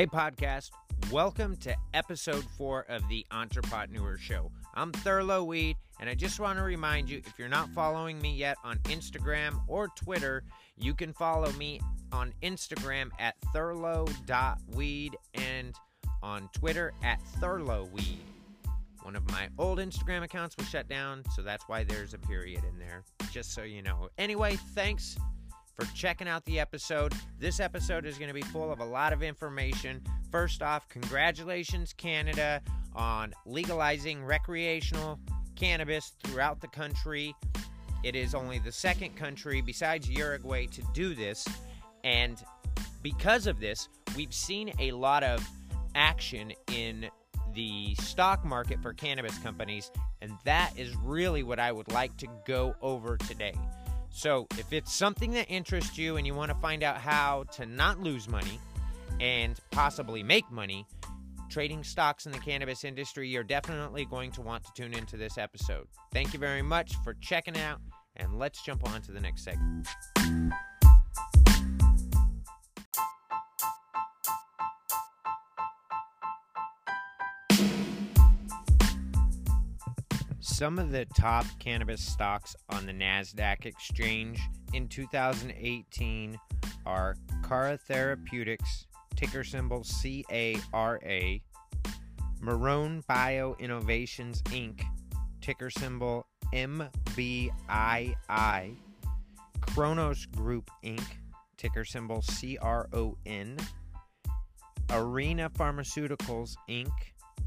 Hey, podcast. Welcome to episode 4 of the Entrepreneur Show. I'm Thurlow Weed, and I just want to remind you, if you're not following me yet on Instagram or Twitter, you can follow me on Instagram at thurlow.weed and on Twitter at thurlowweed. One of my old Instagram accounts was shut down, so that's why there's a period in there, just so you know. Anyway, thanks for checking out the episode. This episode is going to be full of a lot of information. First off, congratulations, Canada, on legalizing recreational cannabis throughout the country. It is only the second country besides Uruguay to do this. And because of this, we've seen a lot of action in the stock market for cannabis companies, and that is really what I would like to go over today. So if it's something that interests you and you want to find out how to not lose money and possibly make money trading stocks in the cannabis industry, you're definitely going to want to tune into this episode. Thank you very much for checking out, and let's jump on to the next segment. Some of the top cannabis stocks on the NASDAQ exchange in 2018 are Cara Therapeutics, ticker symbol CARA, Marrone Bio Innovations, Inc., ticker symbol MBII, Kronos Group, Inc., ticker symbol CRON, Arena Pharmaceuticals, Inc.,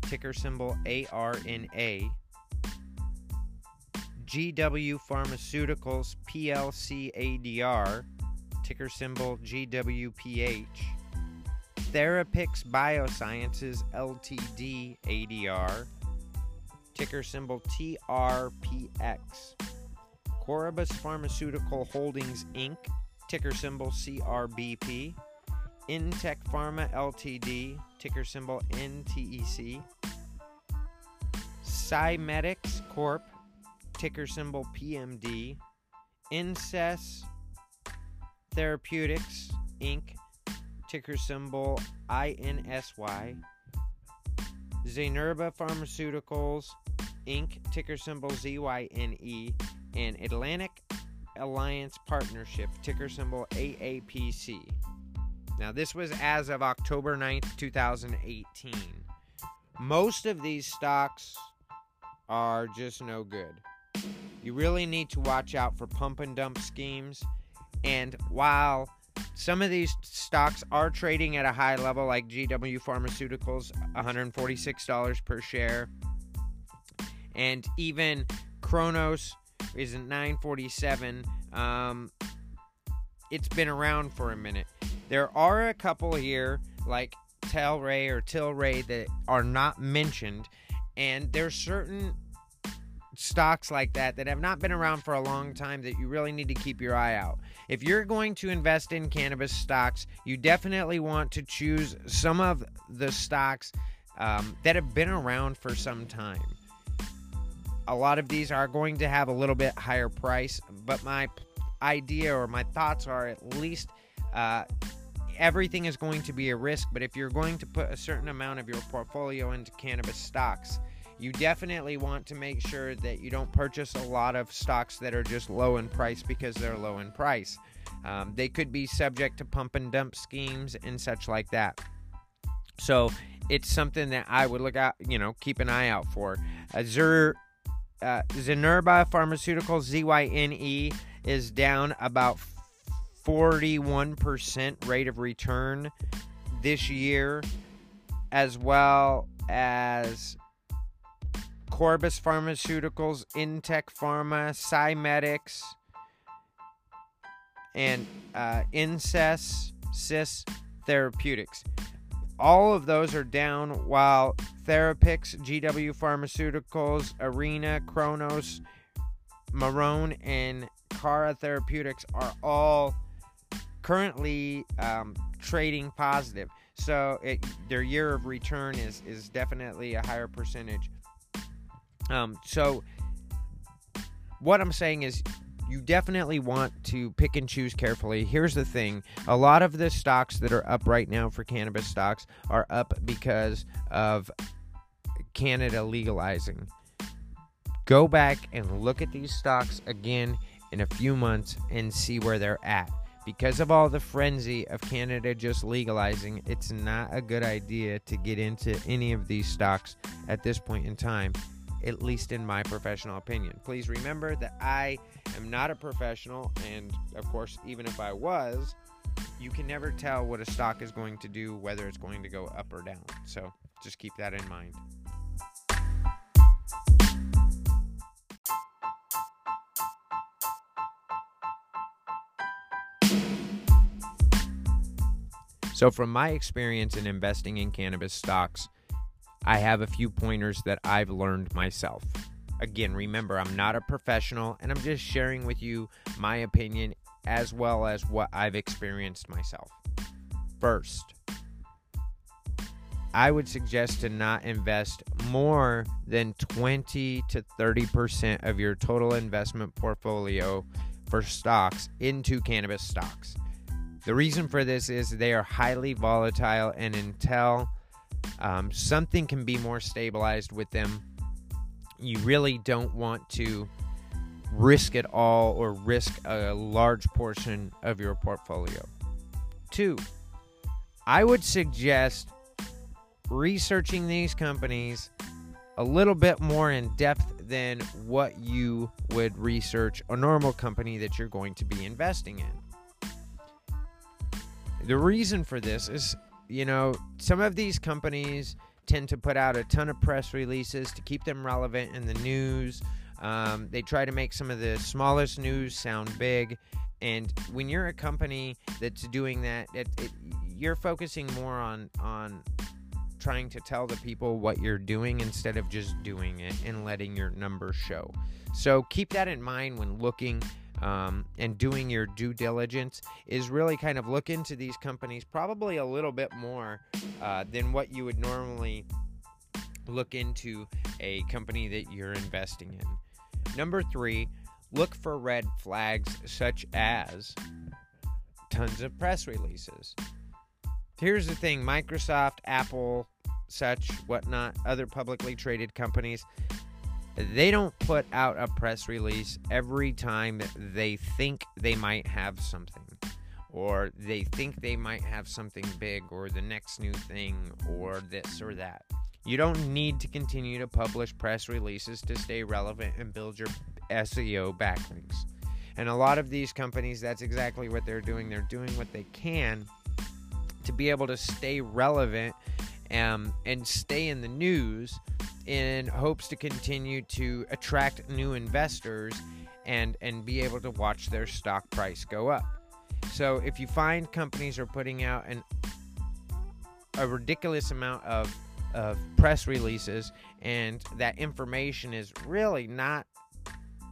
ticker symbol ARNA, GW Pharmaceuticals PLCADR, ticker symbol GWPH, Therapix Biosciences LTD ADR, ticker symbol TRPX, Corbus Pharmaceutical Holdings Inc., ticker symbol CRBP, Intec Pharma LTD, ticker symbol NTEC, Cymedics Corp., ticker symbol PMD, Insys Therapeutics, Inc., ticker symbol INSY, Zynerba Pharmaceuticals, Inc., ticker symbol ZYNE, and Atlantic Alliance Partnership, ticker symbol AAPC. Now, this was as of October 9th, 2018. Most of these stocks are just no good. You really need to watch out for pump and dump schemes. And while some of these stocks are trading at a high level, like GW Pharmaceuticals, $146 per share, and even Kronos is at $947, it's been around for a minute. There are a couple here, like Tilray, that are not mentioned, and there's certain stocks like that have not been around for a long time that you really need to keep your eye out. If you're going to invest in cannabis stocks, you definitely want to choose some of the stocks that have been around for some time. A lot of these are going to have a little bit higher price, but my idea or my thoughts are at least everything is going to be a risk, but if you're going to put a certain amount of your portfolio into cannabis stocks, you definitely want to make sure that you don't purchase a lot of stocks that are just low in price because they're low in price. They could be subject to pump and dump schemes and such like that. So it's something that I would keep an eye out for. Zynerba Pharmaceuticals, ZYNE, is down about 41% rate of return this year, as well as Corbus Pharmaceuticals, Intec Pharma, Cymedics, and Insys Therapeutics. All of those are down, while Therapix, GW Pharmaceuticals, Arena, Kronos, Marrone, and Cara Therapeutics are all currently trading positive. So their year of return is definitely a higher percentage. So what I'm saying is you definitely want to pick and choose carefully. Here's the thing. A lot of the stocks that are up right now for cannabis stocks are up because of Canada legalizing. Go back and look at these stocks again in a few months and see where they're at. Because of all the frenzy of Canada just legalizing, it's not a good idea to get into any of these stocks at this point in time, at least in my professional opinion. Please remember that I am not a professional, and of course, even if I was, you can never tell what a stock is going to do, whether it's going to go up or down. So just keep that in mind. So from my experience in investing in cannabis stocks, I have a few pointers that I've learned myself. Again, remember, I'm not a professional, and I'm just sharing with you my opinion as well as what I've experienced myself. First, I would suggest to not invest more than 20 to 30% of your total investment portfolio for stocks into cannabis stocks. The reason for this is they are highly volatile, and until something can be more stabilized with them, you really don't want to risk it all or risk a large portion of your portfolio. 2, I would suggest researching these companies a little bit more in depth than what you would research a normal company that you're going to be investing in. The reason for this is, you know, some of these companies tend to put out a ton of press releases to keep them relevant in the news. They try to make some of the smallest news sound big. And when you're a company that's doing that, you're focusing more on trying to tell the people what you're doing instead of just doing it and letting your numbers show. So keep that in mind when looking and doing your due diligence, is really kind of look into these companies probably a little bit more than what you would normally look into a company that you're investing in. Number 3, look for red flags such as tons of press releases. Here's the thing, Microsoft, Apple, such, whatnot, other publicly traded companies, they don't put out a press release every time they think they might have something, or they think they might have something big, or the next new thing, or this or that. You don't need to continue to publish press releases to stay relevant and build your SEO backlinks. And a lot of these companies, that's exactly what they're doing. They're doing what they can to be able to stay relevant and stay in the news, in hopes to continue to attract new investors and be able to watch their stock price go up. So if you find companies are putting out a ridiculous amount of press releases, and that information is really not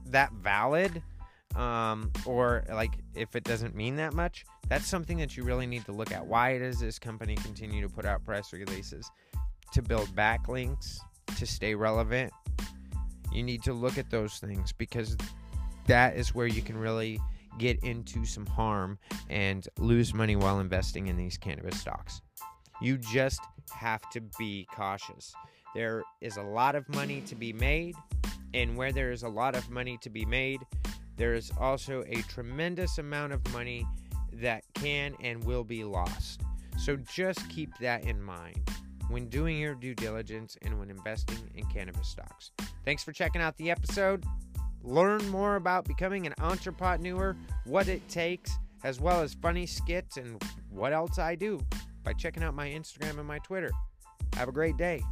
that valid, or like if it doesn't mean that much, that's something that you really need to look at. Why does this company continue to put out press releases? To build backlinks, to stay relevant. You need to look at those things, because that is where you can really get into some harm and lose money while investing in these cannabis stocks. You just have to be cautious. There is a lot of money to be made, and where there is a lot of money to be made, there is also a tremendous amount of money that can and will be lost. So just keep that in mind when doing your due diligence and when investing in cannabis stocks. Thanks for checking out the episode. Learn more about becoming an entrepreneur, what it takes, as well as funny skits and what else I do by checking out my Instagram and my Twitter. Have a great day.